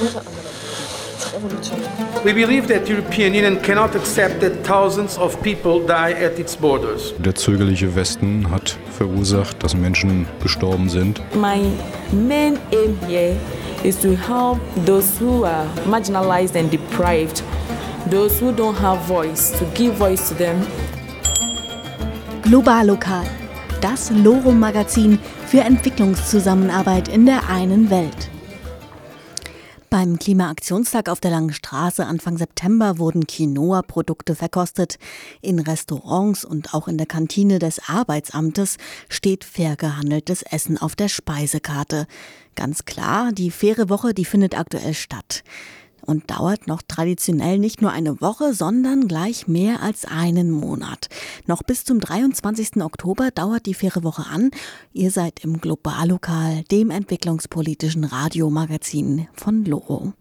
unter anderem. We believe that the European Union cannot accept that thousands of people die at its borders. Der zögerliche Westen hat verursacht, dass Menschen gestorben sind. My main aim here is to help those who are marginalized and deprived, those who don't have voice, to give voice to them. GlobalLokal, das Loro-Magazin für Entwicklungszusammenarbeit in der einen Welt. Beim Klimaaktionstag auf der Langen Straße Anfang September wurden Quinoa-Produkte verkostet. In Restaurants und auch in der Kantine des Arbeitsamtes steht fair gehandeltes Essen auf der Speisekarte. Ganz klar, die Faire Woche, die findet aktuell statt. Und dauert noch traditionell nicht nur eine Woche, sondern gleich mehr als einen Monat. Noch bis zum 23. Oktober dauert die Faire Woche an. Ihr seid im GlobalLokal, dem entwicklungspolitischen Radiomagazin von Loro.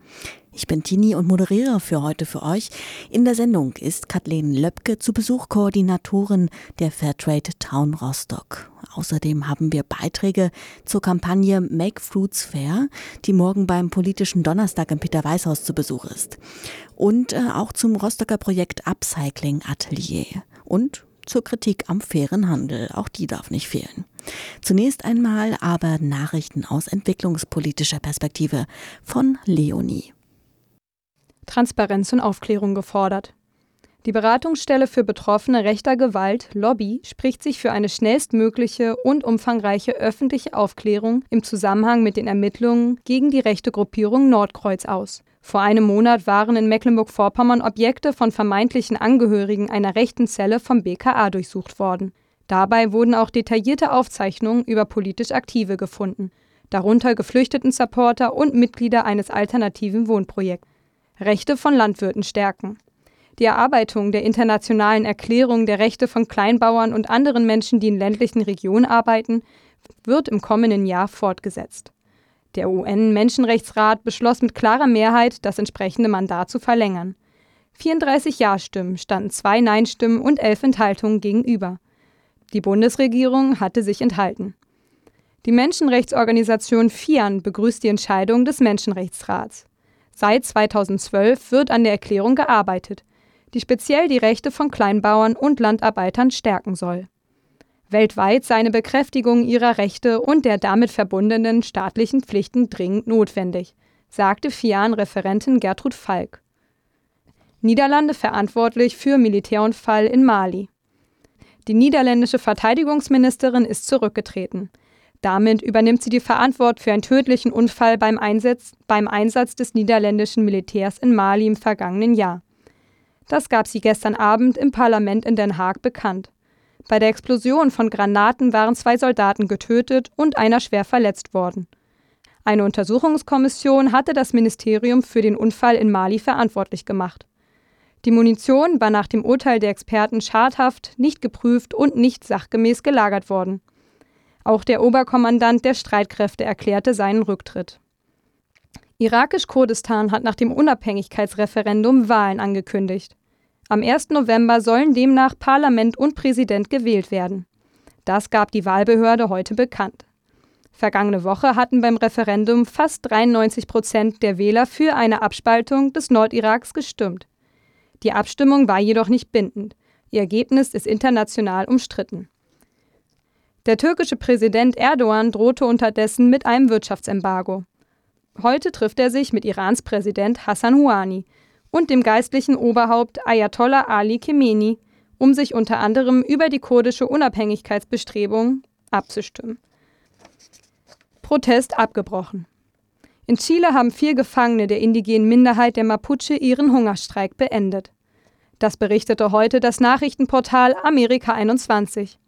Ich bin Tini und moderiere für heute für euch. In der Sendung ist Kathleen Löpke zu Besuch, Koordinatorin der Fairtrade Town Rostock. Außerdem haben wir Beiträge zur Kampagne Make Fruits Fair, die morgen beim politischen Donnerstag im Peter-Weiß-Haus zu Besuch ist. Und auch zum Rostocker Projekt Upcyling-Atelier. Und zur Kritik am fairen Handel. Auch die darf nicht fehlen. Zunächst einmal aber Nachrichten aus entwicklungspolitischer Perspektive von Leonie. Transparenz und Aufklärung gefordert. Die Beratungsstelle für Betroffene rechter Gewalt, Lobby, spricht sich für eine schnellstmögliche und umfangreiche öffentliche Aufklärung im Zusammenhang mit den Ermittlungen gegen die rechte Gruppierung Nordkreuz aus. Vor einem Monat waren in Mecklenburg-Vorpommern Objekte von vermeintlichen Angehörigen einer rechten Zelle vom BKA durchsucht worden. Dabei wurden auch detaillierte Aufzeichnungen über politisch Aktive gefunden, darunter Geflüchteten-Supporter und Mitglieder eines alternativen Wohnprojekts. Rechte von Landwirten stärken. Die Erarbeitung der internationalen Erklärung der Rechte von Kleinbauern und anderen Menschen, die in ländlichen Regionen arbeiten, wird im kommenden Jahr fortgesetzt. Der UN-Menschenrechtsrat beschloss mit klarer Mehrheit, das entsprechende Mandat zu verlängern. 34 Ja-Stimmen standen 2 Nein-Stimmen und 11 Enthaltungen gegenüber. Die Bundesregierung hatte sich enthalten. Die Menschenrechtsorganisation FIAN begrüßt die Entscheidung des Menschenrechtsrats. Seit 2012 wird an der Erklärung gearbeitet, die speziell die Rechte von Kleinbauern und Landarbeitern stärken soll. Weltweit sei eine Bekräftigung ihrer Rechte und der damit verbundenen staatlichen Pflichten dringend notwendig, sagte FIAN-Referentin Gertrud Falk. Niederlande verantwortlich für Militärunfall in Mali. Die niederländische Verteidigungsministerin ist zurückgetreten. Damit übernimmt sie die Verantwortung für einen tödlichen Unfall beim Einsatz des niederländischen Militärs in Mali im vergangenen Jahr. Das gab sie gestern Abend im Parlament in Den Haag bekannt. Bei der Explosion von Granaten waren 2 Soldaten getötet und einer schwer verletzt worden. Eine Untersuchungskommission hatte das Ministerium für den Unfall in Mali verantwortlich gemacht. Die Munition war nach dem Urteil der Experten schadhaft, nicht geprüft und nicht sachgemäß gelagert worden. Auch der Oberkommandant der Streitkräfte erklärte seinen Rücktritt. Irakisch-Kurdistan hat nach dem Unabhängigkeitsreferendum Wahlen angekündigt. Am 1. November sollen demnach Parlament und Präsident gewählt werden. Das gab die Wahlbehörde heute bekannt. Vergangene Woche hatten beim Referendum fast 93% der Wähler für eine Abspaltung des Nordiraks gestimmt. Die Abstimmung war jedoch nicht bindend. Ihr Ergebnis ist international umstritten. Der türkische Präsident Erdogan drohte unterdessen mit einem Wirtschaftsembargo. Heute trifft er sich mit Irans Präsident Hassan Rouhani und dem geistlichen Oberhaupt Ayatollah Ali Khamenei, um sich unter anderem über die kurdische Unabhängigkeitsbestrebung abzustimmen. Protest abgebrochen. In Chile haben 4 Gefangene der indigenen Minderheit der Mapuche ihren Hungerstreik beendet. Das berichtete heute das Nachrichtenportal Amerika 21.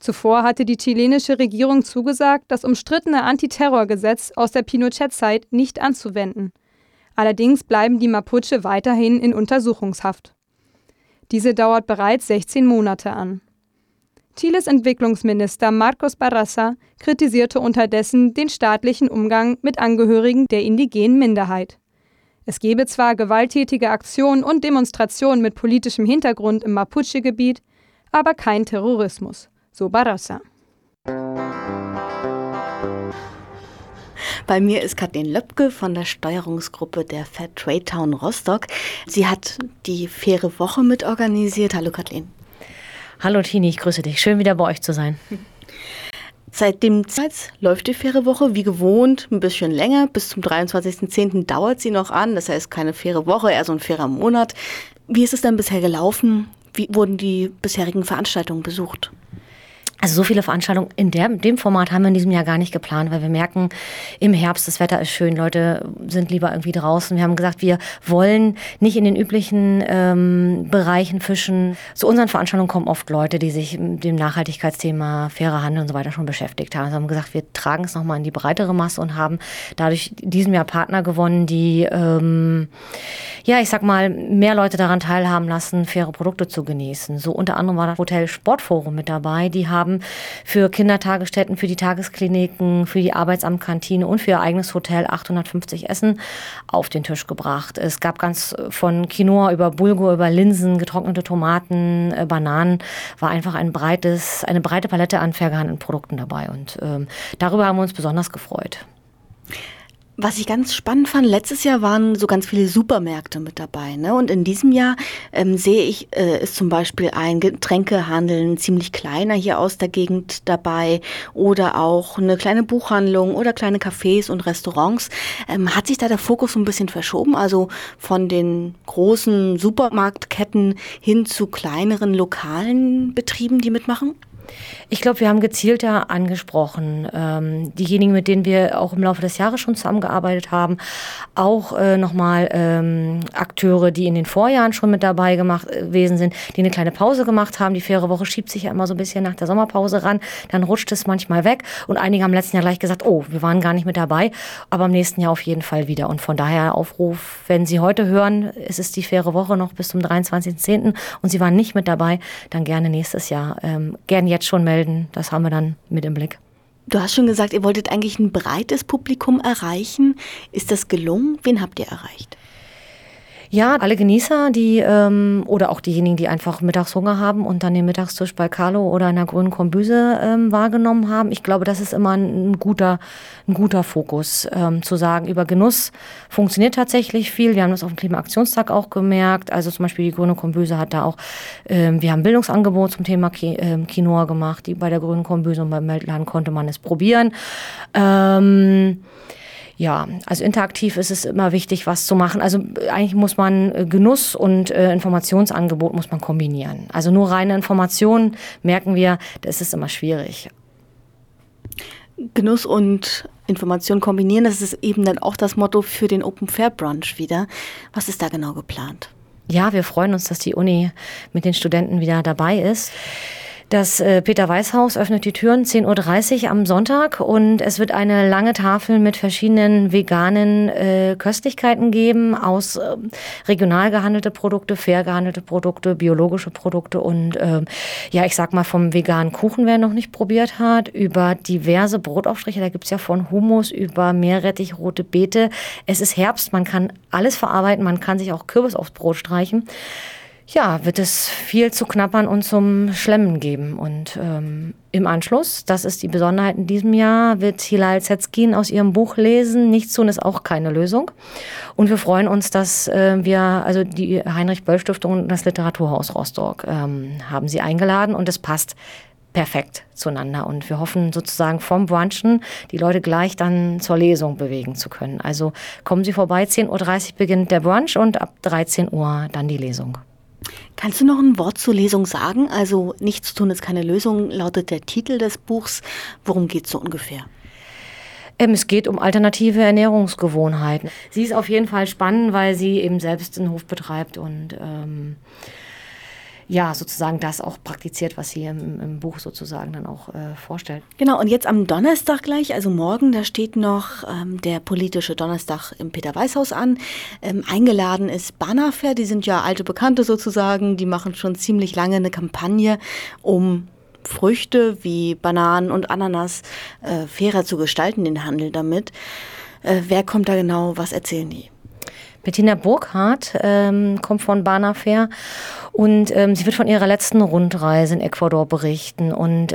Zuvor hatte die chilenische Regierung zugesagt, das umstrittene Antiterrorgesetz aus der Pinochet-Zeit nicht anzuwenden. Allerdings bleiben die Mapuche weiterhin in Untersuchungshaft. Diese dauert bereits 16 Monate an. Chiles Entwicklungsminister Marcos Barraza kritisierte unterdessen den staatlichen Umgang mit Angehörigen der indigenen Minderheit. Es gebe zwar gewalttätige Aktionen und Demonstrationen mit politischem Hintergrund im Mapuche-Gebiet, aber kein Terrorismus. So Barraza. Bei mir ist Kathleen Löpke von der Steuerungsgruppe der Fairtrade Town Rostock. Sie hat die Faire Woche mitorganisiert. Hallo Kathleen. Hallo Tini, ich grüße dich. Schön, wieder bei euch zu sein. Seit dem Zeit läuft die Faire Woche, wie gewohnt, ein bisschen länger. Bis zum 23.10. dauert sie noch an. Das heißt, keine faire Woche, eher so ein fairer Monat. Wie ist es denn bisher gelaufen? Wie wurden die bisherigen Veranstaltungen besucht? Also so viele Veranstaltungen in dem Format haben wir in diesem Jahr gar nicht geplant, weil wir merken, im Herbst, das Wetter ist schön, Leute sind lieber irgendwie draußen. Wir haben gesagt, wir wollen nicht in den üblichen Bereichen fischen. Zu unseren Veranstaltungen kommen oft Leute, die sich mit dem Nachhaltigkeitsthema, fairer Handel und so weiter schon beschäftigt haben. Also haben wir gesagt, wir tragen es nochmal in die breitere Masse und haben dadurch in diesem Jahr Partner gewonnen, die, mehr Leute daran teilhaben lassen, faire Produkte zu genießen. So unter anderem war das Hotel Sportforum mit dabei, die haben für Kindertagesstätten, für die Tageskliniken, für die Arbeitsamtkantine und für ihr eigenes Hotel 850 Essen auf den Tisch gebracht. Es gab ganz von Quinoa über Bulgur, über Linsen, getrocknete Tomaten, Bananen, war einfach eine breite Palette an fair gehandelten Produkten dabei und darüber haben wir uns besonders gefreut. Was ich ganz spannend fand, letztes Jahr waren so ganz viele Supermärkte mit dabei, ne? Und in diesem Jahr sehe ich, ist zum Beispiel ein Getränkehandel, ein ziemlich kleiner hier aus der Gegend dabei oder auch eine kleine Buchhandlung oder kleine Cafés und Restaurants. Hat sich da der Fokus so ein bisschen verschoben, also von den großen Supermarktketten hin zu kleineren lokalen Betrieben, die mitmachen? Ich glaube, wir haben gezielter angesprochen. Diejenigen, mit denen wir auch im Laufe des Jahres schon zusammengearbeitet haben, auch nochmal Akteure, die in den Vorjahren schon mit dabei gewesen sind, die eine kleine Pause gemacht haben. Die Faire Woche schiebt sich ja immer so ein bisschen nach der Sommerpause ran, dann rutscht es manchmal weg und einige haben im letzten Jahr gleich gesagt, oh, wir waren gar nicht mit dabei, aber im nächsten Jahr auf jeden Fall wieder. Und von daher Aufruf, wenn Sie heute hören, es ist die Faire Woche noch bis zum 23.10. und Sie waren nicht mit dabei, dann gerne nächstes Jahr. Gerne jetzt schon melden, das haben wir dann mit im Blick. Du hast schon gesagt, ihr wolltet eigentlich ein breites Publikum erreichen. Ist das gelungen? Wen habt ihr erreicht? Ja, alle Genießer, die oder auch diejenigen, die einfach Mittagshunger haben und dann den Mittagstisch bei Carlo oder in der grünen Kombüse wahrgenommen haben. Ich glaube, das ist immer ein guter Fokus, zu sagen, über Genuss funktioniert tatsächlich viel. Wir haben das auf dem Klimaaktionstag auch gemerkt. Also zum Beispiel die grüne Kombüse hat da auch, wir haben Bildungsangebot zum Thema Quinoa gemacht. Bei der grünen Kombüse und beim Meltladen konnte man es probieren. Ja, also interaktiv ist es immer wichtig, was zu machen. Also eigentlich muss man Genuss und Informationsangebot muss man kombinieren. Also nur reine Informationen, merken wir, das ist immer schwierig. Genuss und Information kombinieren, das ist eben dann auch das Motto für den Open Fair Brunch wieder. Was ist da genau geplant? Ja, wir freuen uns, dass die Uni mit den Studenten wieder dabei ist. Das Peter-Weiß-Haus öffnet die Türen 10.30 Uhr am Sonntag und es wird eine lange Tafel mit verschiedenen veganen Köstlichkeiten geben, aus regional gehandelte Produkte, fair gehandelte Produkte, biologische Produkte und vom veganen Kuchen, wer noch nicht probiert hat, über diverse Brotaufstriche, da gibt's ja von Hummus über Meerrettich, rote Beete. Es ist Herbst, man kann alles verarbeiten, man kann sich auch Kürbis aufs Brot streichen. Ja, wird es viel zu knabbern und zum Schlemmen geben. Und im Anschluss, das ist die Besonderheit in diesem Jahr, wird Hilal Setschin aus ihrem Buch lesen. Nichts tun ist auch keine Lösung. Und wir freuen uns, dass wir die Heinrich-Böll-Stiftung und das Literaturhaus Rostock haben sie eingeladen. Und es passt perfekt zueinander. Und wir hoffen sozusagen vom Brunchen die Leute gleich dann zur Lesung bewegen zu können. Also kommen Sie vorbei, 10.30 Uhr beginnt der Brunch und ab 13 Uhr dann die Lesung. Kannst du noch ein Wort zur Lesung sagen? Also nichts tun ist keine Lösung, lautet der Titel des Buchs. Worum geht es so ungefähr? Es geht um alternative Ernährungsgewohnheiten. Sie ist auf jeden Fall spannend, weil sie eben selbst einen Hof betreibt und sozusagen das auch praktiziert, was sie im Buch sozusagen dann auch vorstellt. Genau, und jetzt am Donnerstag gleich, also morgen, da steht noch der politische Donnerstag im Peter-Weiß-Haus an. Eingeladen ist BanaFair, die sind ja alte Bekannte sozusagen, die machen schon ziemlich lange eine Kampagne, um Früchte wie Bananen und Ananas fairer zu gestalten, den Handel damit. Wer kommt da genau, was erzählen die? Bettina Burkhardt kommt von BanaFair und sie wird von ihrer letzten Rundreise in Ecuador berichten und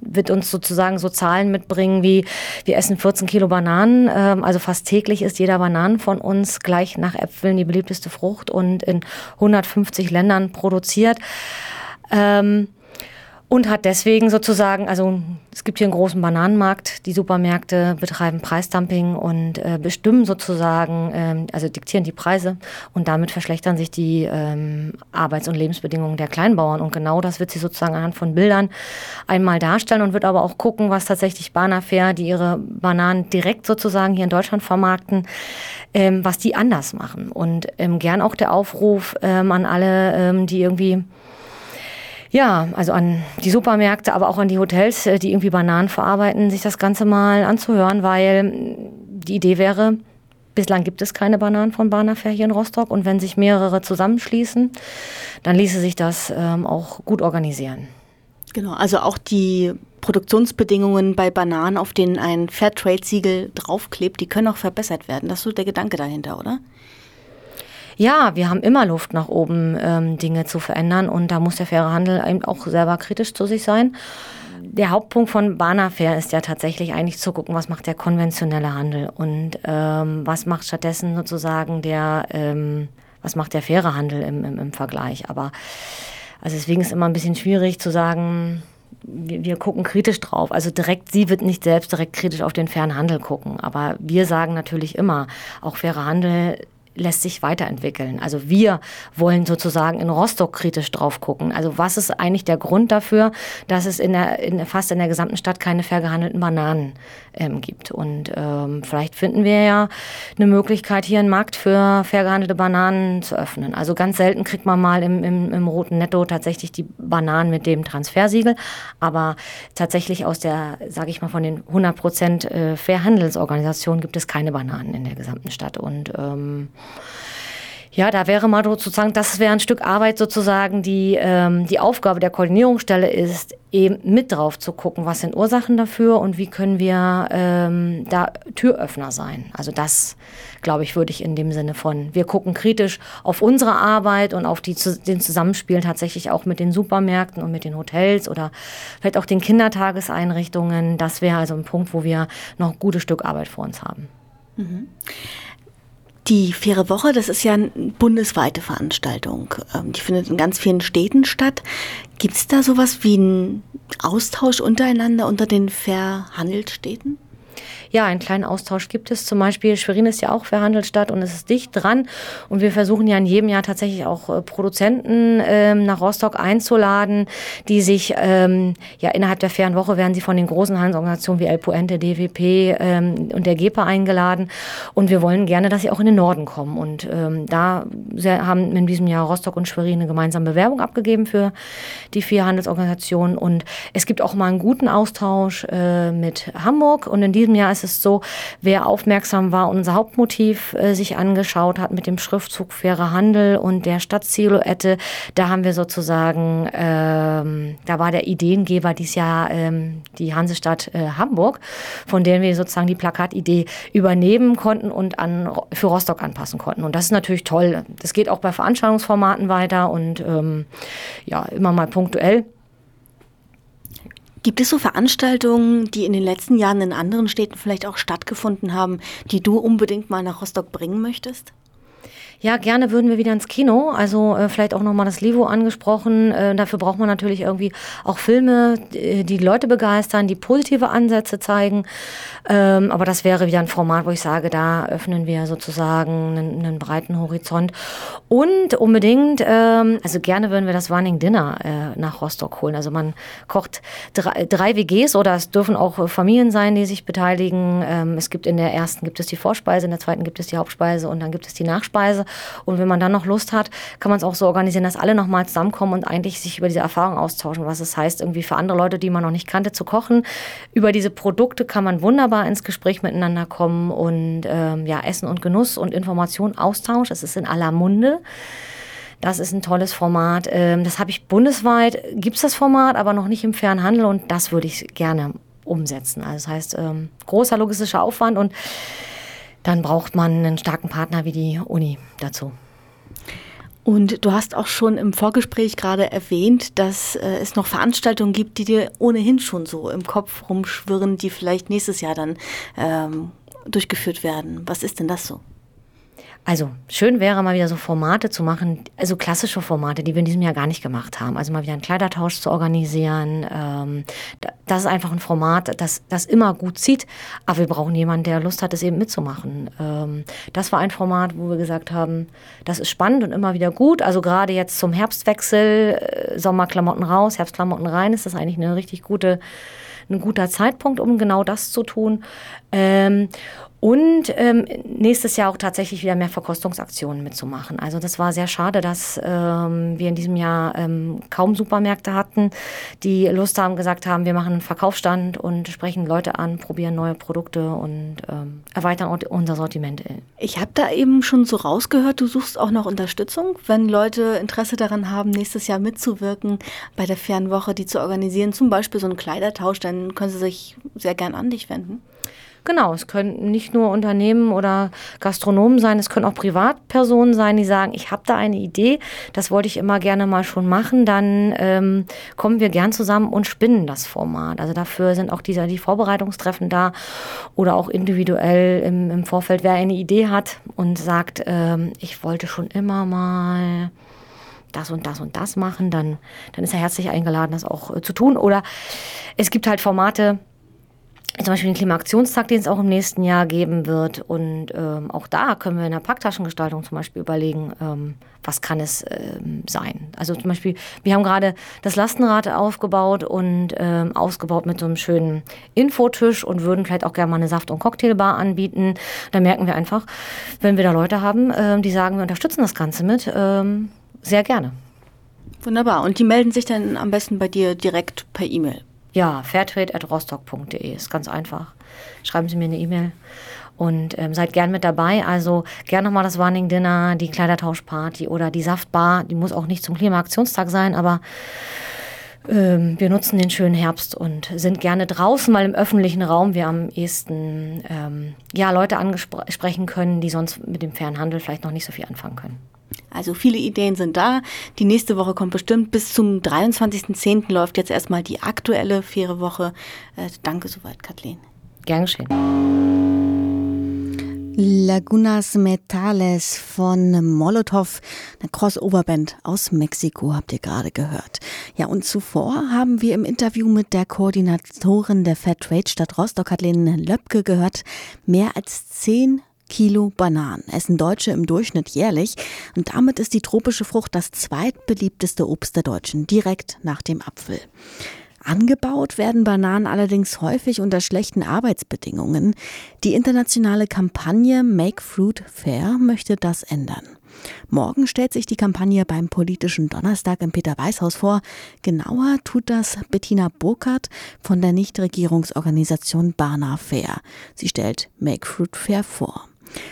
wird uns sozusagen so Zahlen mitbringen wie, wir essen 14 Kilo Bananen, also fast täglich isst jeder Bananen von uns, gleich nach Äpfeln die beliebteste Frucht und in 150 Ländern produziert. Und hat deswegen sozusagen, also es gibt hier einen großen Bananenmarkt, die Supermärkte betreiben Preisdumping und bestimmen sozusagen, also diktieren die Preise und damit verschlechtern sich die Arbeits- und Lebensbedingungen der Kleinbauern. Und genau das wird sie sozusagen anhand von Bildern einmal darstellen und wird aber auch gucken, was tatsächlich BanaFair, die ihre Bananen direkt sozusagen hier in Deutschland vermarkten, was die anders machen. Und gern auch der Aufruf an alle, die irgendwie... Ja, also an die Supermärkte, aber auch an die Hotels, die irgendwie Bananen verarbeiten, sich das Ganze mal anzuhören, weil die Idee wäre, bislang gibt es keine Bananen von BanaFair hier in Rostock und wenn sich mehrere zusammenschließen, dann ließe sich das auch gut organisieren. Genau, also auch die Produktionsbedingungen bei Bananen, auf denen ein Fairtrade-Siegel draufklebt, die können auch verbessert werden. Das ist so der Gedanke dahinter, oder? Ja, wir haben immer Luft nach oben, Dinge zu verändern und da muss der faire Handel eben auch selber kritisch zu sich sein. Der Hauptpunkt von BanaFair ist ja tatsächlich eigentlich zu gucken, was macht der konventionelle Handel und was macht stattdessen sozusagen was macht der faire Handel im Vergleich. Aber also deswegen ist immer ein bisschen schwierig zu sagen, wir gucken kritisch drauf. Also sie wird nicht selbst direkt kritisch auf den fairen Handel gucken, aber wir sagen natürlich immer, auch fairer Handel lässt sich weiterentwickeln. Also wir wollen sozusagen in Rostock kritisch drauf gucken. Also was ist eigentlich der Grund dafür, dass es fast in der gesamten Stadt keine fair gehandelten Bananen gibt? Und vielleicht finden wir ja eine Möglichkeit, hier einen Markt für fair gehandelte Bananen zu öffnen. Also ganz selten kriegt man mal im roten Netto tatsächlich die Bananen mit dem Transfersiegel. Aber tatsächlich von den 100% Fairhandelsorganisationen gibt es keine Bananen in der gesamten Stadt. Und da wäre mal sozusagen, das wäre ein Stück Arbeit sozusagen, die Aufgabe der Koordinierungsstelle ist, eben mit drauf zu gucken, was sind Ursachen dafür und wie können wir da Türöffner sein. Also das, glaube ich, würde ich in dem Sinne von, wir gucken kritisch auf unsere Arbeit und auf den Zusammenspiel tatsächlich auch mit den Supermärkten und mit den Hotels oder vielleicht auch den Kindertageseinrichtungen. Das wäre also ein Punkt, wo wir noch ein gutes Stück Arbeit vor uns haben. Mhm. Die Faire Woche, das ist ja eine bundesweite Veranstaltung. Die findet in ganz vielen Städten statt. Gibt es da sowas wie einen Austausch untereinander unter den Fairhandelsstädten? Ja, einen kleinen Austausch gibt es. Zum Beispiel Schwerin ist ja auch Fairhandelsstadt und es ist dicht dran. Und wir versuchen ja in jedem Jahr tatsächlich auch Produzenten nach Rostock einzuladen, die sich innerhalb der Fairen Woche werden sie von den großen Handelsorganisationen wie El Puente, DWP und der GEPA eingeladen. Und wir wollen gerne, dass sie auch in den Norden kommen. Und da haben in diesem Jahr Rostock und Schwerin eine gemeinsame Bewerbung abgegeben für die Fairhandelsorganisationen. Und es gibt auch mal einen guten Austausch mit Hamburg. Und in diesem Jahr ist es so, wer aufmerksam war und unser Hauptmotiv sich angeschaut hat mit dem Schriftzug Fairer Handel und der Stadtsilhouette, da haben wir sozusagen, da war der Ideengeber dieses Jahr die Hansestadt Hamburg, von der wir sozusagen die Plakatidee übernehmen konnten und für Rostock anpassen konnten. Und das ist natürlich toll. Das geht auch bei Veranstaltungsformaten weiter und immer mal punktuell. Gibt es so Veranstaltungen, die in den letzten Jahren in anderen Städten vielleicht auch stattgefunden haben, die du unbedingt mal nach Rostock bringen möchtest? Ja, gerne würden wir wieder ins Kino, also vielleicht auch nochmal das Livo angesprochen. Dafür braucht man natürlich irgendwie auch Filme, die Leute begeistern, die positive Ansätze zeigen. Aber das wäre wieder ein Format, wo ich sage, da öffnen wir sozusagen einen breiten Horizont. Und unbedingt, gerne würden wir das Warning Dinner nach Rostock holen. Also man kocht drei WGs oder es dürfen auch Familien sein, die sich beteiligen. In der ersten gibt es die Vorspeise, in der zweiten gibt es die Hauptspeise und dann gibt es die Nachspeise. Und wenn man dann noch Lust hat, kann man es auch so organisieren, dass alle nochmal zusammenkommen und eigentlich sich über diese Erfahrung austauschen, was es heißt, irgendwie für andere Leute, die man noch nicht kannte, zu kochen. Über diese Produkte kann man wunderbar ins Gespräch miteinander kommen und Essen und Genuss und Information, Austausch, es ist in aller Munde. Das ist ein tolles Format. Das habe ich bundesweit, gibt es das Format, aber noch nicht im fairen Handel und das würde ich gerne umsetzen. Also das heißt, großer logistischer Aufwand und dann braucht man einen starken Partner wie die Uni dazu. Und du hast auch schon im Vorgespräch gerade erwähnt, dass es noch Veranstaltungen gibt, die dir ohnehin schon so im Kopf rumschwirren, die vielleicht nächstes Jahr dann durchgeführt werden. Was ist denn das so? Also schön wäre mal wieder so Formate zu machen, also klassische Formate, die wir in diesem Jahr gar nicht gemacht haben. Also mal wieder einen Kleidertausch zu organisieren. Das ist einfach ein Format, das immer gut zieht. Aber wir brauchen jemanden, der Lust hat, es eben mitzumachen. Das war ein Format, wo wir gesagt haben, das ist spannend und immer wieder gut. Also gerade jetzt zum Herbstwechsel, Sommerklamotten raus, Herbstklamotten rein, ist das eigentlich ein guter Zeitpunkt, um genau das zu tun. Und nächstes Jahr auch tatsächlich wieder mehr Verkostungsaktionen mitzumachen. Also das war sehr schade, dass wir in diesem Jahr kaum Supermärkte hatten, die Lust haben, gesagt haben, wir machen einen Verkaufsstand und sprechen Leute an, probieren neue Produkte und erweitern unser Sortiment. Ich habe da eben schon so rausgehört, du suchst auch noch Unterstützung, wenn Leute Interesse daran haben, nächstes Jahr mitzuwirken bei der Faire Woche, die zu organisieren, zum Beispiel so einen Kleidertausch, dann können sie sich sehr gern an dich wenden. Genau, es können nicht nur Unternehmen oder Gastronomen sein, es können auch Privatpersonen sein, die sagen, ich habe da eine Idee, das wollte ich immer gerne mal schon machen, dann kommen wir gern zusammen und spinnen das Format. Also dafür sind auch die Vorbereitungstreffen da oder auch individuell im Vorfeld, wer eine Idee hat und sagt, ich wollte schon immer mal das und das und das machen, dann ist er herzlich eingeladen, das auch zu tun. Oder es gibt halt Formate, zum Beispiel den Klimaaktionstag, den es auch im nächsten Jahr geben wird. Und auch da können wir in der Packtaschengestaltung zum Beispiel überlegen, was kann es sein. Also zum Beispiel, wir haben gerade das Lastenrad aufgebaut und ausgebaut mit so einem schönen Infotisch und würden vielleicht auch gerne mal eine Saft- und Cocktailbar anbieten. Da merken wir einfach, wenn wir da Leute haben, die sagen, wir unterstützen das Ganze mit, sehr gerne. Wunderbar. Und die melden sich dann am besten bei dir direkt per E-Mail? Ja, fairtrade@rostock.de ist ganz einfach. Schreiben Sie mir eine E-Mail und seid gern mit dabei. Also gern nochmal das Warning Dinner, die Kleidertauschparty oder die Saftbar. Die muss auch nicht zum Klimaaktionstag sein, aber wir nutzen den schönen Herbst und sind gerne draußen, weil im öffentlichen Raum wir am ehesten Leute ansprechen können, die sonst mit dem fairen Handel vielleicht noch nicht so viel anfangen können. Also viele Ideen sind da. Die nächste Woche kommt bestimmt. Bis zum 23.10. läuft jetzt erstmal die aktuelle Faire Woche. Danke soweit, Kathleen. Gern geschehen. Lagunas Metales von Molotov, eine Crossover-Band aus Mexiko, habt ihr gerade gehört. Ja, und zuvor haben wir im Interview mit der Koordinatorin der Fairtrade Stadt Rostock, Kathleen Löpke, gehört, mehr als 10 Kilo Bananen essen Deutsche im Durchschnitt jährlich und damit ist die tropische Frucht das zweitbeliebteste Obst der Deutschen, direkt nach dem Apfel. Angebaut werden Bananen allerdings häufig unter schlechten Arbeitsbedingungen. Die internationale Kampagne Make Fruits Fair möchte das ändern. Morgen stellt sich die Kampagne beim politischen Donnerstag im Peter-Weiß-Haus vor. Genauer tut das Bettina Burkhardt von der Nichtregierungsorganisation BanaFair. Sie stellt Make Fruits Fair vor.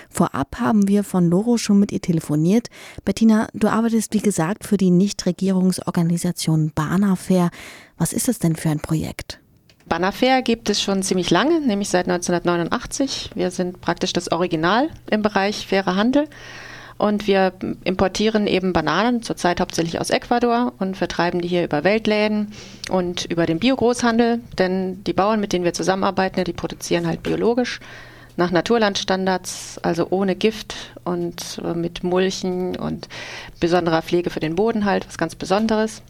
Vorab haben wir von Loro schon mit ihr telefoniert. Bettina, du arbeitest wie gesagt für die Nichtregierungsorganisation BanaFair. Was ist das denn für ein Projekt? BanaFair gibt es schon ziemlich lange, nämlich seit 1989. Wir sind praktisch das Original im Bereich fairer Handel. Und wir importieren eben Bananen, zurzeit hauptsächlich aus Ecuador, und vertreiben die hier über Weltläden und über den Biogroßhandel. Denn die Bauern, mit denen wir zusammenarbeiten, die produzieren halt biologisch, nach Naturlandstandards, also ohne Gift und mit Mulchen und besonderer Pflege für den Boden halt, was ganz Besonderes.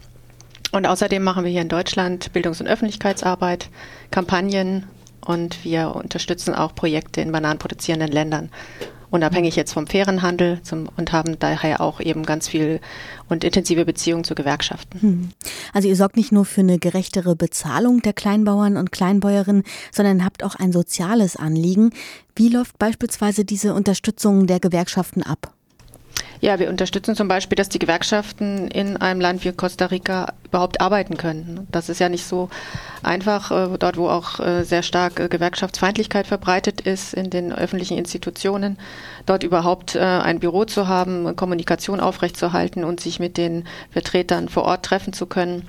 Und außerdem machen wir hier in Deutschland Bildungs- und Öffentlichkeitsarbeit, Kampagnen und wir unterstützen auch Projekte in bananenproduzierenden Ländern, unabhängig jetzt vom fairen Handel und haben daher auch eben ganz viel und intensive Beziehungen zu Gewerkschaften. Also ihr sorgt nicht nur für eine gerechtere Bezahlung der Kleinbauern und Kleinbäuerinnen, sondern habt auch ein soziales Anliegen. Wie läuft beispielsweise diese Unterstützung der Gewerkschaften ab? Ja, wir unterstützen zum Beispiel, dass die Gewerkschaften in einem Land wie Costa Rica überhaupt arbeiten können. Das ist ja nicht so einfach, dort wo auch sehr stark Gewerkschaftsfeindlichkeit verbreitet ist in den öffentlichen Institutionen, dort überhaupt ein Büro zu haben, Kommunikation aufrechtzuerhalten und sich mit den Vertretern vor Ort treffen zu können.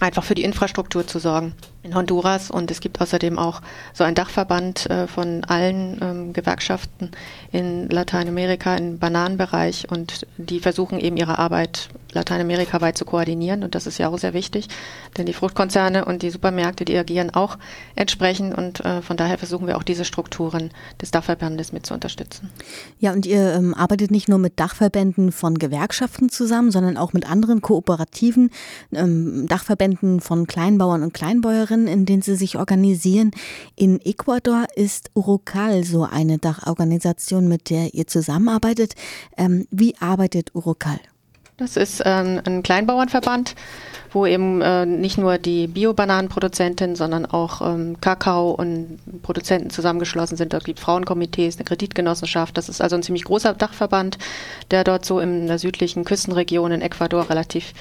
einfach für die Infrastruktur zu sorgen in Honduras. Und es gibt außerdem auch so einen Dachverband von allen Gewerkschaften in Lateinamerika im Bananenbereich, und die versuchen eben ihre Arbeit lateinamerikweit zu koordinieren, und das ist ja auch sehr wichtig, denn die Fruchtkonzerne und die Supermärkte, die agieren auch entsprechend, und von daher versuchen wir auch diese Strukturen des Dachverbandes mit zu unterstützen. Ja, und ihr arbeitet nicht nur mit Dachverbänden von Gewerkschaften zusammen, sondern auch mit anderen Kooperativen, Dachverbänden von Kleinbauern und Kleinbäuerinnen, in denen sie sich organisieren. In Ecuador ist Urocal so eine Dachorganisation, mit der ihr zusammenarbeitet. Wie arbeitet Urocal? Das ist ein Kleinbauernverband, wo eben nicht nur die Bio-Bananenproduzenten, sondern auch Kakao und Produzenten zusammengeschlossen sind. Dort gibt es Frauenkomitees, eine Kreditgenossenschaft. Das ist also ein ziemlich großer Dachverband, der dort so in der südlichen Küstenregion in Ecuador relativ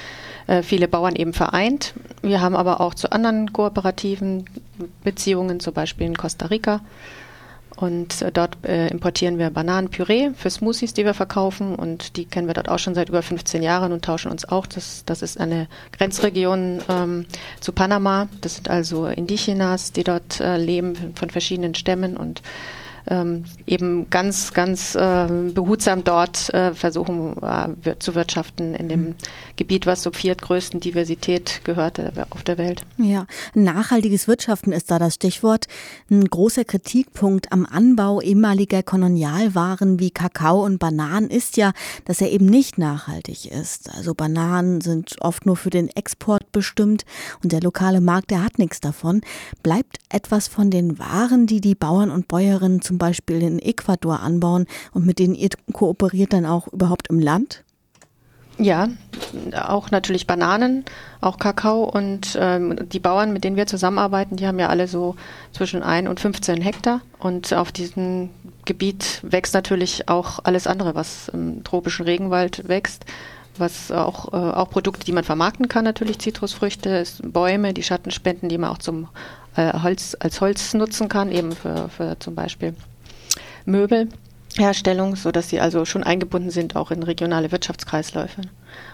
viele Bauern eben vereint. Wir haben aber auch zu anderen kooperativen Beziehungen, zum Beispiel in Costa Rica. Und dort importieren wir Bananenpüree für Smoothies, die wir verkaufen. Und die kennen wir dort auch schon seit über 15 Jahren und tauschen uns auch. Das ist eine Grenzregion zu Panama. Das sind also Indigenas, die dort leben, von verschiedenen Stämmen, und eben ganz, ganz behutsam dort versuchen zu wirtschaften in dem Gebiet, was zur viertgrößten Diversität gehört auf der Welt. Ja, nachhaltiges Wirtschaften ist da das Stichwort. Ein großer Kritikpunkt am Anbau ehemaliger Kolonialwaren wie Kakao und Bananen ist ja, dass er eben nicht nachhaltig ist. Also Bananen sind oft nur für den Export bestimmt, und der lokale Markt, der hat nichts davon. Bleibt etwas von den Waren, die die Bauern und Bäuerinnen zum Beispiel in Ecuador anbauen und mit denen ihr kooperiert, dann auch überhaupt im Land? Ja, auch natürlich Bananen, auch Kakao, und die Bauern, mit denen wir zusammenarbeiten, die haben ja alle so zwischen 1 und 15 Hektar, und auf diesem Gebiet wächst natürlich auch alles andere, was im tropischen Regenwald wächst, was auch Produkte, die man vermarkten kann, natürlich Zitrusfrüchte, Bäume, die Schatten spenden, die man auch zum Holz, als Holz nutzen kann, eben für zum Beispiel Möbelherstellung, sodass sie also schon eingebunden sind auch in regionale Wirtschaftskreisläufe.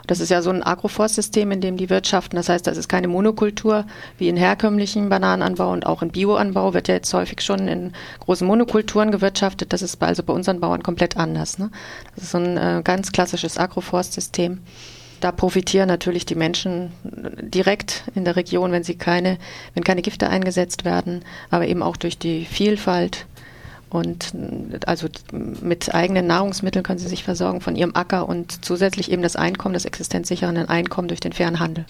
Das ist ja so ein Agroforstsystem, in dem die wirtschaften. Das heißt, das ist keine Monokultur wie in herkömmlichen Bananenanbau, und auch in Bioanbau wird ja jetzt häufig schon in großen Monokulturen gewirtschaftet. Das ist also bei unseren Bauern komplett anders, ne? Das ist so ein ganz klassisches Agroforstsystem. Da profitieren natürlich die Menschen direkt in der Region, wenn keine Gifte eingesetzt werden, aber eben auch durch die Vielfalt. Und also mit eigenen Nahrungsmitteln können sie sich versorgen von ihrem Acker, und zusätzlich eben das Einkommen, das existenzsichernde Einkommen durch den fairen Handel.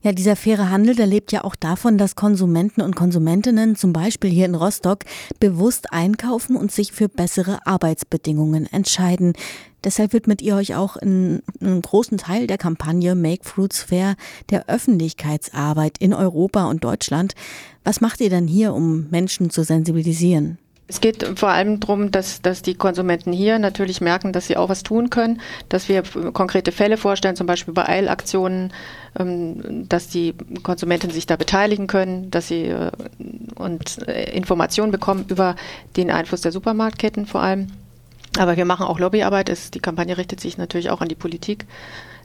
Ja, dieser faire Handel, der lebt ja auch davon, dass Konsumenten und Konsumentinnen, zum Beispiel hier in Rostock, bewusst einkaufen und sich für bessere Arbeitsbedingungen entscheiden. Deshalb widmet ihr euch auch in einem großen Teil der Kampagne Make Fruits Fair der Öffentlichkeitsarbeit in Europa und Deutschland. Was macht ihr denn hier, um Menschen zu sensibilisieren? Es geht vor allem darum, dass die Konsumenten hier natürlich merken, dass sie auch was tun können, dass wir konkrete Fälle vorstellen, zum Beispiel bei Eilaktionen, dass die Konsumenten sich da beteiligen können, dass sie und Informationen bekommen über den Einfluss der Supermarktketten vor allem. Aber wir machen auch Lobbyarbeit. Die Kampagne richtet sich natürlich auch an die Politik.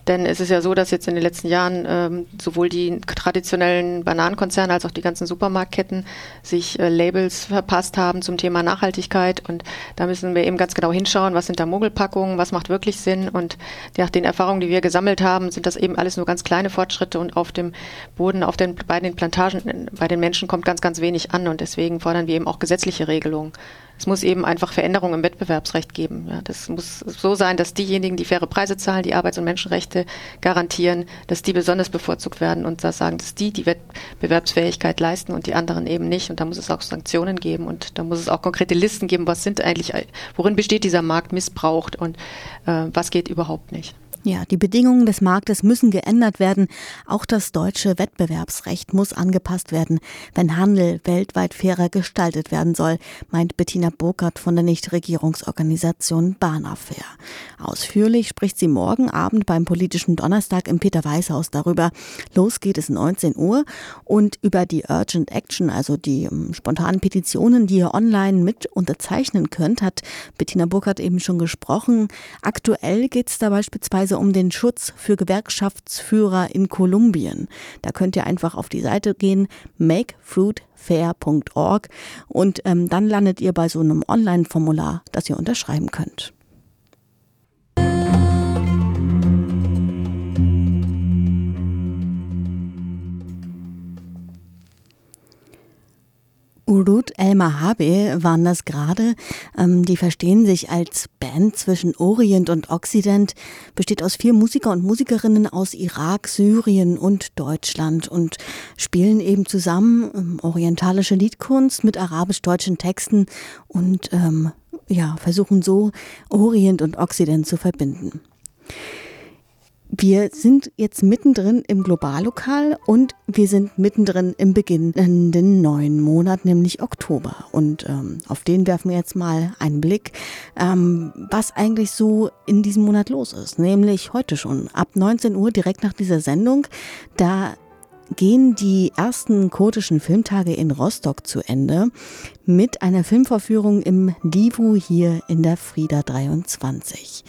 Denn es ist ja so, dass jetzt in den letzten Jahren sowohl die traditionellen Bananenkonzerne als auch die ganzen Supermarktketten sich Labels verpasst haben zum Thema Nachhaltigkeit. Und da müssen wir eben ganz genau hinschauen, was sind da Mogelpackungen, was macht wirklich Sinn. Und nach den Erfahrungen, die wir gesammelt haben, sind das eben alles nur ganz kleine Fortschritte. Und auf dem Boden, bei den Plantagen, bei den Menschen kommt ganz, ganz wenig an. Und deswegen fordern wir eben auch gesetzliche Regelungen. Es muss eben einfach Veränderungen im Wettbewerbsrecht geben. Ja, das muss so sein, dass diejenigen, die faire Preise zahlen, die Arbeits- und Menschenrechte garantieren, dass die besonders bevorzugt werden, und das sagen, dass die Wettbewerbsfähigkeit leisten und die anderen eben nicht. Und da muss es auch Sanktionen geben, und da muss es auch konkrete Listen geben, worin besteht dieser Markt missbraucht, und was geht überhaupt nicht. Ja, die Bedingungen des Marktes müssen geändert werden. Auch das deutsche Wettbewerbsrecht muss angepasst werden, wenn Handel weltweit fairer gestaltet werden soll, meint Bettina Burkhardt von der Nichtregierungsorganisation BanaFair. Ausführlich spricht sie morgen Abend beim politischen Donnerstag im Peter-Weiß-Haus darüber. Los geht es 19 Uhr. Und über die Urgent Action, also die spontanen Petitionen, die ihr online mit unterzeichnen könnt, hat Bettina Burkhardt eben schon gesprochen. Aktuell geht es da beispielsweise beispielsweise um den Schutz für Gewerkschaftsführer in Kolumbien. Da könnt ihr einfach auf die Seite gehen, makefruitfair.org, und dann landet ihr bei so einem Online-Formular, das ihr unterschreiben könnt. Ulud El Mahabe waren das gerade. Die verstehen sich als Band zwischen Orient und Okzident. Besteht aus 4 Musiker und Musikerinnen aus Irak, Syrien und Deutschland und spielen eben zusammen orientalische Liedkunst mit arabisch-deutschen Texten und versuchen so Orient und Okzident zu verbinden. Wir sind jetzt mittendrin im GlobalLokal und wir sind mittendrin im beginnenden neuen Monat, nämlich Oktober. Und auf den werfen wir jetzt mal einen Blick, was eigentlich so in diesem Monat los ist. Nämlich heute schon, ab 19 Uhr, direkt nach dieser Sendung, da gehen die ersten kurdischen Filmtage in Rostock zu Ende mit einer Filmvorführung im DIVU hier in der Frieda 23.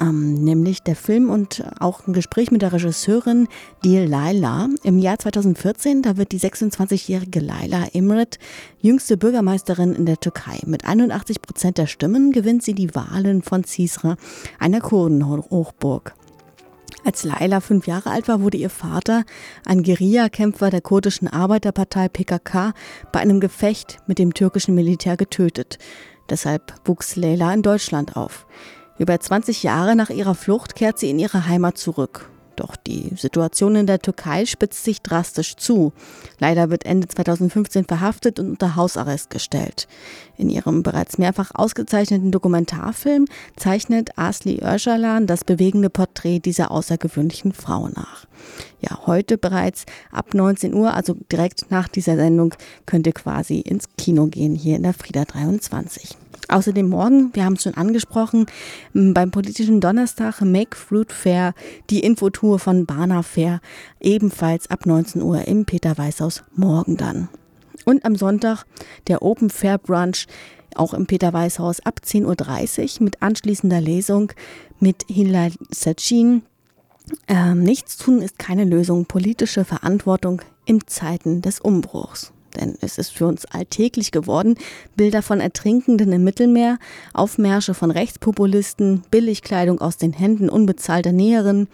Nämlich der Film und auch ein Gespräch mit der Regisseurin Leyla. Im Jahr 2014, da wird die 26-jährige Leyla Imret jüngste Bürgermeisterin in der Türkei. Mit 81% der Stimmen gewinnt sie die Wahlen von Cizre, einer Kurdenhochburg. Als Leyla 5 Jahre alt war, wurde ihr Vater, ein Guerillakämpfer der kurdischen Arbeiterpartei PKK, bei einem Gefecht mit dem türkischen Militär getötet. Deshalb wuchs Leyla in Deutschland auf. Über 20 Jahre nach ihrer Flucht kehrt sie in ihre Heimat zurück. Doch die Situation in der Türkei spitzt sich drastisch zu. Leider wird Ende 2015 verhaftet und unter Hausarrest gestellt. In ihrem bereits mehrfach ausgezeichneten Dokumentarfilm zeichnet Asli Öcalan das bewegende Porträt dieser außergewöhnlichen Frau nach. Ja, heute bereits ab 19 Uhr, also direkt nach dieser Sendung, könnt ihr quasi ins Kino gehen hier in der Frieda 23. Außerdem morgen, wir haben es schon angesprochen, beim politischen Donnerstag Make Fruits Fair, die Infotour von BanaFair, ebenfalls ab 19 Uhr im Peter-Weiß-Haus, morgen dann. Und am Sonntag der Open Fair Brunch, auch im Peter-Weiß-Haus ab 10.30 Uhr mit anschließender Lesung mit Hilal Setschin. Nichts tun ist keine Lösung, politische Verantwortung in Zeiten des Umbruchs. Denn es ist für uns alltäglich geworden, Bilder von Ertrinkenden im Mittelmeer, Aufmärsche von Rechtspopulisten, Billigkleidung aus den Händen unbezahlter Näherinnen.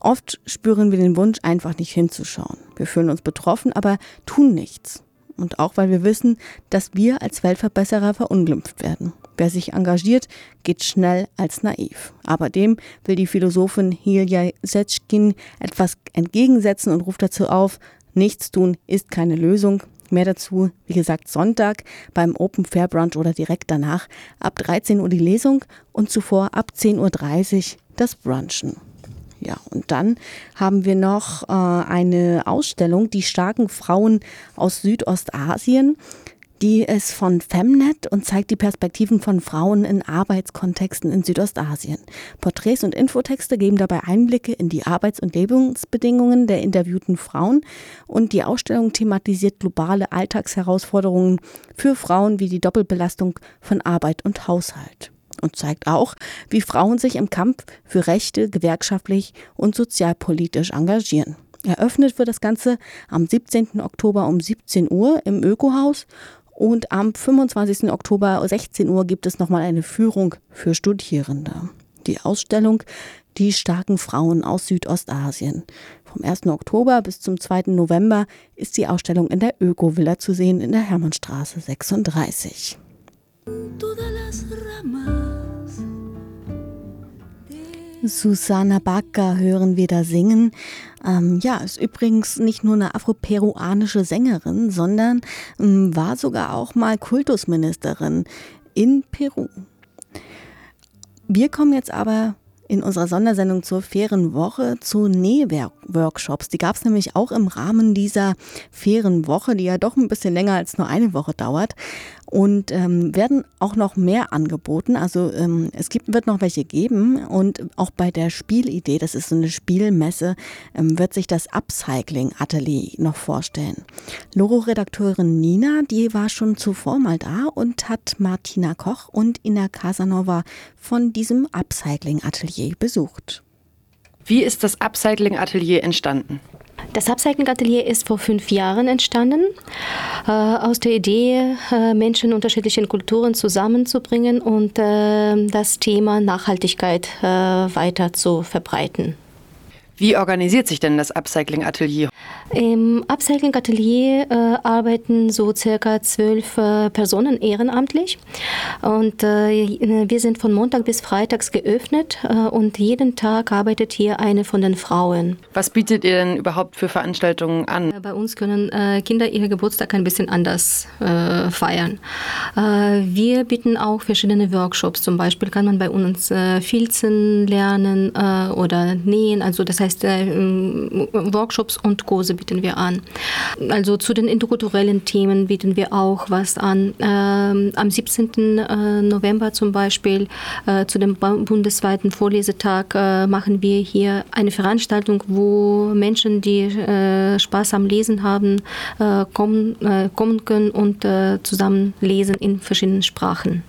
Oft spüren wir den Wunsch, einfach nicht hinzuschauen. Wir fühlen uns betroffen, aber tun nichts. Und auch, weil wir wissen, dass wir als Weltverbesserer verunglimpft werden. Wer sich engagiert, geht schnell als naiv. Aber dem will die Philosophin Hilal Setschin etwas entgegensetzen und ruft dazu auf: Nichts tun ist keine Lösung. Mehr dazu, wie gesagt, Sonntag beim Open Fair Brunch oder direkt danach. Ab 13 Uhr die Lesung und zuvor ab 10.30 Uhr das Brunchen. Ja, und dann haben wir noch eine Ausstellung, die starken Frauen aus Südostasien. Die ist von FemNet und zeigt die Perspektiven von Frauen in Arbeitskontexten in Südostasien. Porträts und Infotexte geben dabei Einblicke in die Arbeits- und Lebensbedingungen der interviewten Frauen. Und die Ausstellung thematisiert globale Alltagsherausforderungen für Frauen wie die Doppelbelastung von Arbeit und Haushalt. Und zeigt auch, wie Frauen sich im Kampf für Rechte gewerkschaftlich und sozialpolitisch engagieren. Eröffnet wird das Ganze am 17. Oktober um 17 Uhr im Ökohaus. Und am 25. Oktober 16 Uhr gibt es nochmal eine Führung für Studierende. Die Ausstellung Die starken Frauen aus Südostasien. Vom 1. Oktober bis zum 2. November ist die Ausstellung in der Öko-Villa zu sehen in der Hermannstraße 36. Susana Baca hören wir da singen. Ist übrigens nicht nur eine afroperuanische Sängerin, sondern war sogar auch mal Kultusministerin in Peru. Wir kommen jetzt aber in unserer Sondersendung zur Faire Woche zu Nähworkshops. Die gab es nämlich auch im Rahmen dieser Faire Woche, die ja doch ein bisschen länger als nur eine Woche dauert. Und werden auch noch mehr angeboten. Also wird noch welche geben. Und auch bei der Spielidee, das ist so eine Spielmesse, wird sich das Upcyling-Atelier noch vorstellen. Loro-Redakteurin Nina, die war schon zuvor mal da und hat Martina Koch und Ina Casanova von diesem Upcyling-Atelier besucht. Wie ist das Upcycling-Atelier entstanden? Das Upcycling-Atelier ist vor 5 Jahren entstanden, aus der Idee, Menschen unterschiedlichen Kulturen zusammenzubringen und das Thema Nachhaltigkeit weiter zu verbreiten. Wie organisiert sich denn das Upcycling-Atelier? Im Upcycling-Atelier arbeiten so circa 12 Personen ehrenamtlich. Und wir sind von Montag bis Freitags geöffnet und jeden Tag arbeitet hier eine von den Frauen. Was bietet ihr denn überhaupt für Veranstaltungen an? Bei uns können Kinder ihren Geburtstag ein bisschen anders feiern. Wir bieten auch verschiedene Workshops. Zum Beispiel kann man bei uns Filzen lernen oder nähen, also das heißt, Workshops und Kurse bieten wir an. Also zu den interkulturellen Themen bieten wir auch was an. Am 17. November zum Beispiel zu dem bundesweiten Vorlesetag machen wir hier eine Veranstaltung, wo Menschen, die Spaß am Lesen haben, kommen können und zusammen lesen in verschiedenen Sprachen.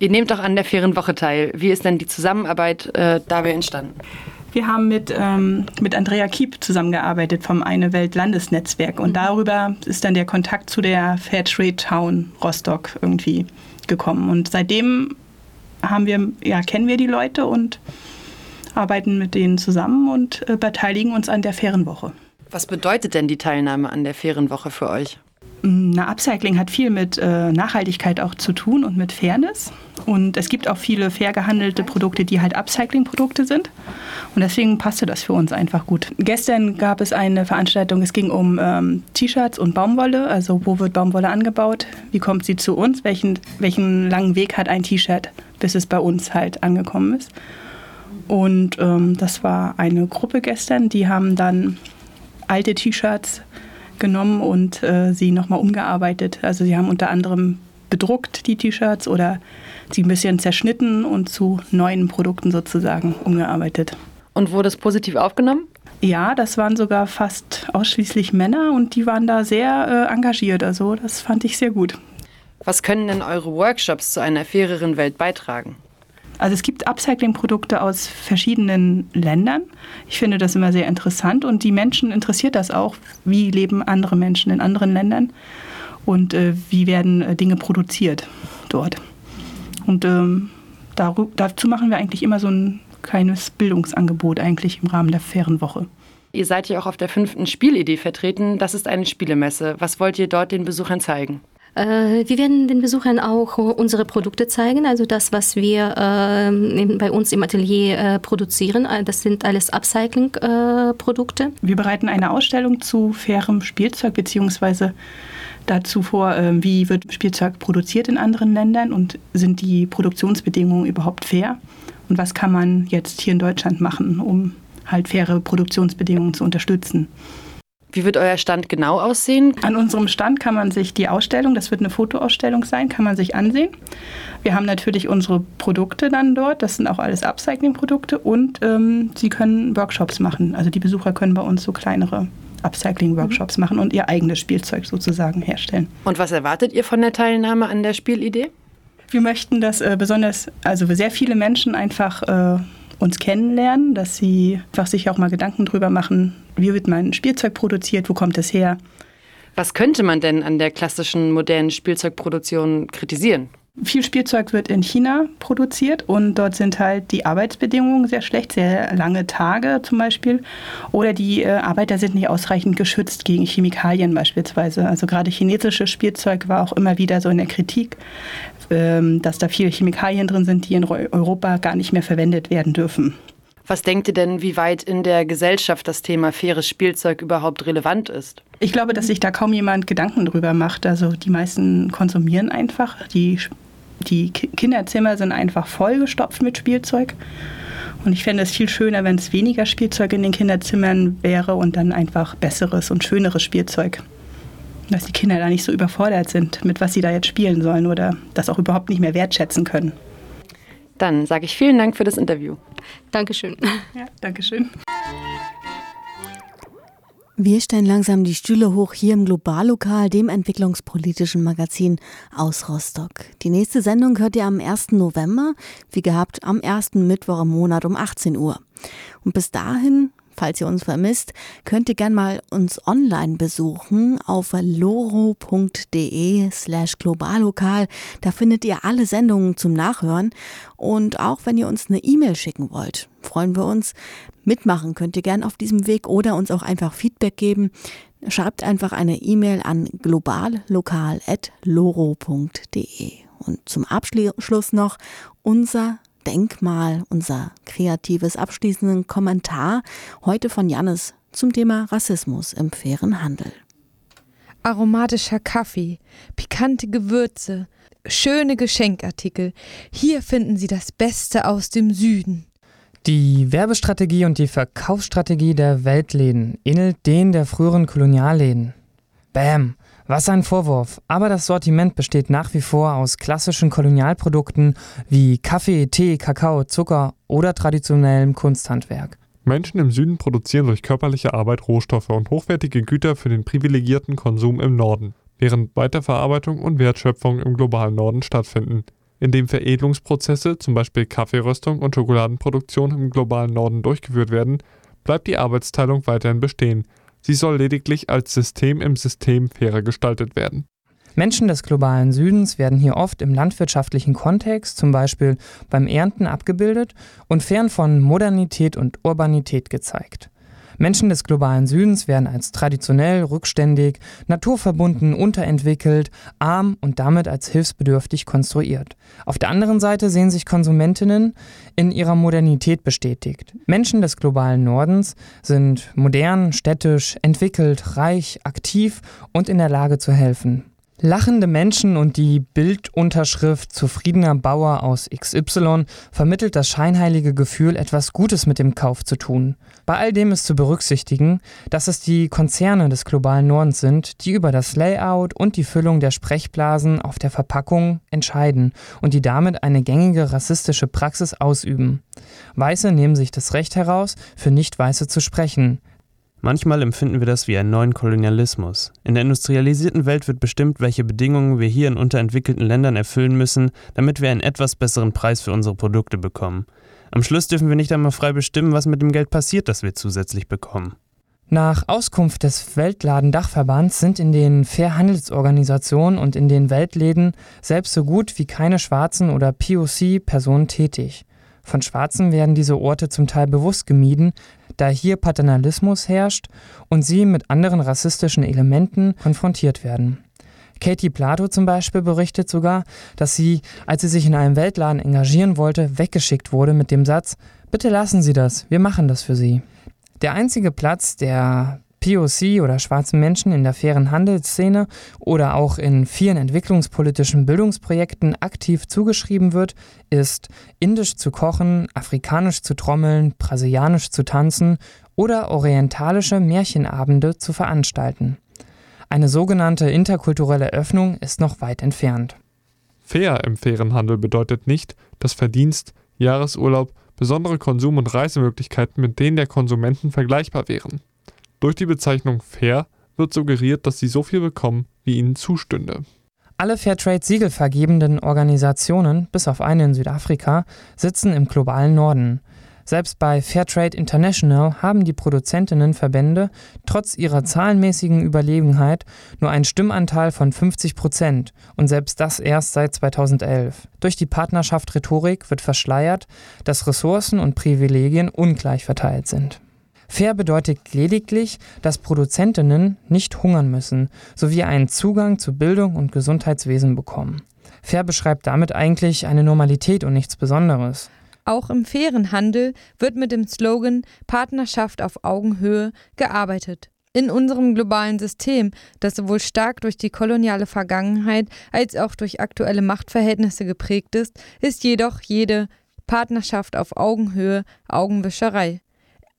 Ihr nehmt auch an der Faire Woche teil. Wie ist denn die Zusammenarbeit dabei entstanden? Wir haben mit Andrea Kiep zusammengearbeitet vom Eine Welt Landesnetzwerk und darüber ist dann der Kontakt zu der Fairtrade Town Rostock irgendwie gekommen und seitdem kennen wir die Leute und arbeiten mit denen zusammen und beteiligen uns an der Faire Woche. Was bedeutet denn die Teilnahme an der Faire Woche für euch? Na, Upcycling hat viel mit Nachhaltigkeit auch zu tun und mit Fairness. Und es gibt auch viele fair gehandelte Produkte, die halt Upcycling-Produkte sind. Und deswegen passte das für uns einfach gut. Gestern gab es eine Veranstaltung, es ging um T-Shirts und Baumwolle. Also wo wird Baumwolle angebaut? Wie kommt sie zu uns? Welchen langen Weg hat ein T-Shirt, bis es bei uns halt angekommen ist? Und das war eine Gruppe gestern, die haben dann alte T-Shirts genommen und sie nochmal umgearbeitet. Also sie haben unter anderem bedruckt die T-Shirts oder sie ein bisschen zerschnitten und zu neuen Produkten sozusagen umgearbeitet. Und wurde es positiv aufgenommen? Ja, das waren sogar fast ausschließlich Männer und die waren da sehr engagiert. Also das fand ich sehr gut. Was können denn eure Workshops zu einer faireren Welt beitragen? Also es gibt Upcycling-Produkte aus verschiedenen Ländern. Ich finde das immer sehr interessant und die Menschen interessiert das auch. Wie leben andere Menschen in anderen Ländern und wie werden Dinge produziert dort. Und dazu machen wir eigentlich immer so ein kleines Bildungsangebot eigentlich im Rahmen der Fairen Woche. Ihr seid ja auch auf der 5. Spielidee vertreten. Das ist eine Spielemesse. Was wollt ihr dort den Besuchern zeigen? Wir werden den Besuchern auch unsere Produkte zeigen, also das, was wir bei uns im Atelier produzieren. Das sind alles Upcycling-Produkte. Wir bereiten eine Ausstellung zu fairem Spielzeug bzw. dazu vor, wie wird Spielzeug produziert in anderen Ländern und sind die Produktionsbedingungen überhaupt fair? Und was kann man jetzt hier in Deutschland machen, um halt faire Produktionsbedingungen zu unterstützen? Wie wird euer Stand genau aussehen? An unserem Stand kann man sich die Ausstellung, das wird eine Fotoausstellung sein, kann man sich ansehen. Wir haben natürlich unsere Produkte dann dort, das sind auch alles Upcycling-Produkte und sie können Workshops machen. Also die Besucher können bei uns so kleinere Upcycling-Workshops machen und ihr eigenes Spielzeug sozusagen herstellen. Und was erwartet ihr von der Teilnahme an der Spielidee? Wir möchten, dass sehr viele Menschen einfach uns kennenlernen, dass sie einfach sich auch mal Gedanken drüber machen, wie wird mein Spielzeug produziert, wo kommt es her? Was könnte man denn an der klassischen modernen Spielzeugproduktion kritisieren? Viel Spielzeug wird in China produziert und dort sind halt die Arbeitsbedingungen sehr schlecht, sehr lange Tage zum Beispiel. Oder die Arbeiter sind nicht ausreichend geschützt gegen Chemikalien beispielsweise. Also gerade chinesisches Spielzeug war auch immer wieder so in der Kritik, dass da viele Chemikalien drin sind, die in Europa gar nicht mehr verwendet werden dürfen. Was denkt ihr denn, wie weit in der Gesellschaft das Thema faires Spielzeug überhaupt relevant ist? Ich glaube, dass sich da kaum jemand Gedanken drüber macht. Also die meisten konsumieren einfach. Die Kinderzimmer sind einfach vollgestopft mit Spielzeug. Und ich fände es viel schöner, wenn es weniger Spielzeug in den Kinderzimmern wäre und dann einfach besseres und schöneres Spielzeug. Dass die Kinder da nicht so überfordert sind, mit was sie da jetzt spielen sollen oder das auch überhaupt nicht mehr wertschätzen können. Dann sage ich vielen Dank für das Interview. Dankeschön. Ja, Dankeschön. Wir stellen langsam die Stühle hoch hier im GlobalLokal, dem entwicklungspolitischen Magazin aus Rostock. Die nächste Sendung hört ihr am 1. November, wie gehabt am ersten Mittwoch im Monat um 18 Uhr. Und bis dahin, falls ihr uns vermisst, könnt ihr gerne mal uns online besuchen auf loro.de/globallokal. Da findet ihr alle Sendungen zum Nachhören. Und auch wenn ihr uns eine E-Mail schicken wollt, freuen wir uns. Mitmachen könnt ihr gerne auf diesem Weg oder uns auch einfach Feedback geben. Schreibt einfach eine E-Mail an globallokal@loro.de. Und zum Abschluss noch unser Denkmal, unser kreatives abschließenden Kommentar heute von Jannis zum Thema Rassismus im fairen Handel. Aromatischer Kaffee, pikante Gewürze, schöne Geschenkartikel. Hier finden Sie das Beste aus dem Süden. Die Werbestrategie und die Verkaufsstrategie der Weltläden ähnelt denen der früheren Kolonialläden. Bam! Was ein Vorwurf, aber das Sortiment besteht nach wie vor aus klassischen Kolonialprodukten wie Kaffee, Tee, Kakao, Zucker oder traditionellem Kunsthandwerk. Menschen im Süden produzieren durch körperliche Arbeit Rohstoffe und hochwertige Güter für den privilegierten Konsum im Norden, während Weiterverarbeitung und Wertschöpfung im globalen Norden stattfinden. Indem Veredelungsprozesse, zum Beispiel Kaffeeröstung und Schokoladenproduktion im globalen Norden durchgeführt werden, bleibt die Arbeitsteilung weiterhin bestehen. Sie soll lediglich als System im System fairer gestaltet werden. Menschen des globalen Südens werden hier oft im landwirtschaftlichen Kontext, zum Beispiel beim Ernten, abgebildet und fern von Modernität und Urbanität gezeigt. Menschen des globalen Südens werden als traditionell, rückständig, naturverbunden, unterentwickelt, arm und damit als hilfsbedürftig konstruiert. Auf der anderen Seite sehen sich Konsumentinnen in ihrer Modernität bestätigt. Menschen des globalen Nordens sind modern, städtisch, entwickelt, reich, aktiv und in der Lage zu helfen. Lachende Menschen und die Bildunterschrift zufriedener Bauer aus XY vermittelt das scheinheilige Gefühl, etwas Gutes mit dem Kauf zu tun. Bei all dem ist zu berücksichtigen, dass es die Konzerne des globalen Nordens sind, die über das Layout und die Füllung der Sprechblasen auf der Verpackung entscheiden und die damit eine gängige rassistische Praxis ausüben. Weiße nehmen sich das Recht heraus, für Nicht-Weiße zu sprechen. Manchmal empfinden wir das wie einen neuen Kolonialismus. In der industrialisierten Welt wird bestimmt, welche Bedingungen wir hier in unterentwickelten Ländern erfüllen müssen, damit wir einen etwas besseren Preis für unsere Produkte bekommen. Am Schluss dürfen wir nicht einmal frei bestimmen, was mit dem Geld passiert, das wir zusätzlich bekommen. Nach Auskunft des Weltladendachverbands sind in den Fairhandelsorganisationen und in den Weltläden selbst so gut wie keine schwarzen oder POC-Personen tätig. Von Schwarzen werden diese Orte zum Teil bewusst gemieden, da hier Paternalismus herrscht und sie mit anderen rassistischen Elementen konfrontiert werden. Katie Plato zum Beispiel berichtet sogar, dass sie, als sie sich in einem Weltladen engagieren wollte, weggeschickt wurde mit dem Satz: "Bitte lassen Sie das, wir machen das für Sie." Der einzige Platz, der POC oder schwarzen Menschen in der fairen Handelsszene oder auch in vielen entwicklungspolitischen Bildungsprojekten aktiv zugeschrieben wird, ist indisch zu kochen, afrikanisch zu trommeln, brasilianisch zu tanzen oder orientalische Märchenabende zu veranstalten. Eine sogenannte interkulturelle Öffnung ist noch weit entfernt. Fair im fairen Handel bedeutet nicht, dass Verdienst, Jahresurlaub, besondere Konsum- und Reisemöglichkeiten mit denen der Konsumenten vergleichbar wären. Durch die Bezeichnung Fair wird suggeriert, dass sie so viel bekommen, wie ihnen zustünde. Alle Fairtrade-Siegel vergebenden Organisationen, bis auf eine in Südafrika, sitzen im globalen Norden. Selbst bei Fairtrade International haben die Produzentinnenverbände trotz ihrer zahlenmäßigen Überlegenheit nur einen Stimmanteil von 50% und selbst das erst seit 2011. Durch die Partnerschaft Rhetorik wird verschleiert, dass Ressourcen und Privilegien ungleich verteilt sind. Fair bedeutet lediglich, dass Produzentinnen nicht hungern müssen, sowie einen Zugang zu Bildung und Gesundheitswesen bekommen. Fair beschreibt damit eigentlich eine Normalität und nichts Besonderes. Auch im fairen Handel wird mit dem Slogan "Partnerschaft auf Augenhöhe" gearbeitet. In unserem globalen System, das sowohl stark durch die koloniale Vergangenheit als auch durch aktuelle Machtverhältnisse geprägt ist, ist jedoch jede Partnerschaft auf Augenhöhe Augenwischerei.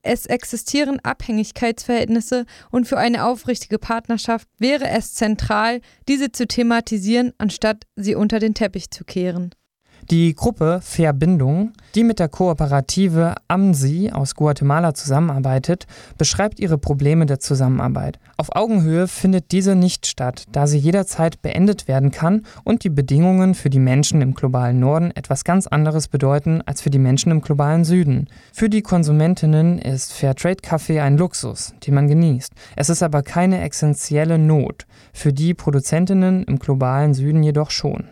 Es existieren Abhängigkeitsverhältnisse und für eine aufrichtige Partnerschaft wäre es zentral, diese zu thematisieren, anstatt sie unter den Teppich zu kehren. Die Gruppe Verbindung, die mit der Kooperative AMSI aus Guatemala zusammenarbeitet, beschreibt ihre Probleme der Zusammenarbeit. Auf Augenhöhe findet diese nicht statt, da sie jederzeit beendet werden kann und die Bedingungen für die Menschen im globalen Norden etwas ganz anderes bedeuten als für die Menschen im globalen Süden. Für die Konsumentinnen ist Fairtrade-Kaffee ein Luxus, den man genießt. Es ist aber keine essentielle Not, für die Produzentinnen im globalen Süden jedoch schon.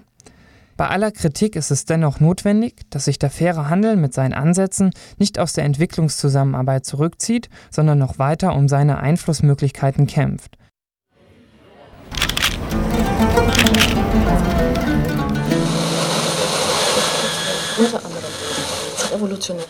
Bei aller Kritik ist es dennoch notwendig, dass sich der faire Handel mit seinen Ansätzen nicht aus der Entwicklungszusammenarbeit zurückzieht, sondern noch weiter um seine Einflussmöglichkeiten kämpft. Unter anderem revolutionär.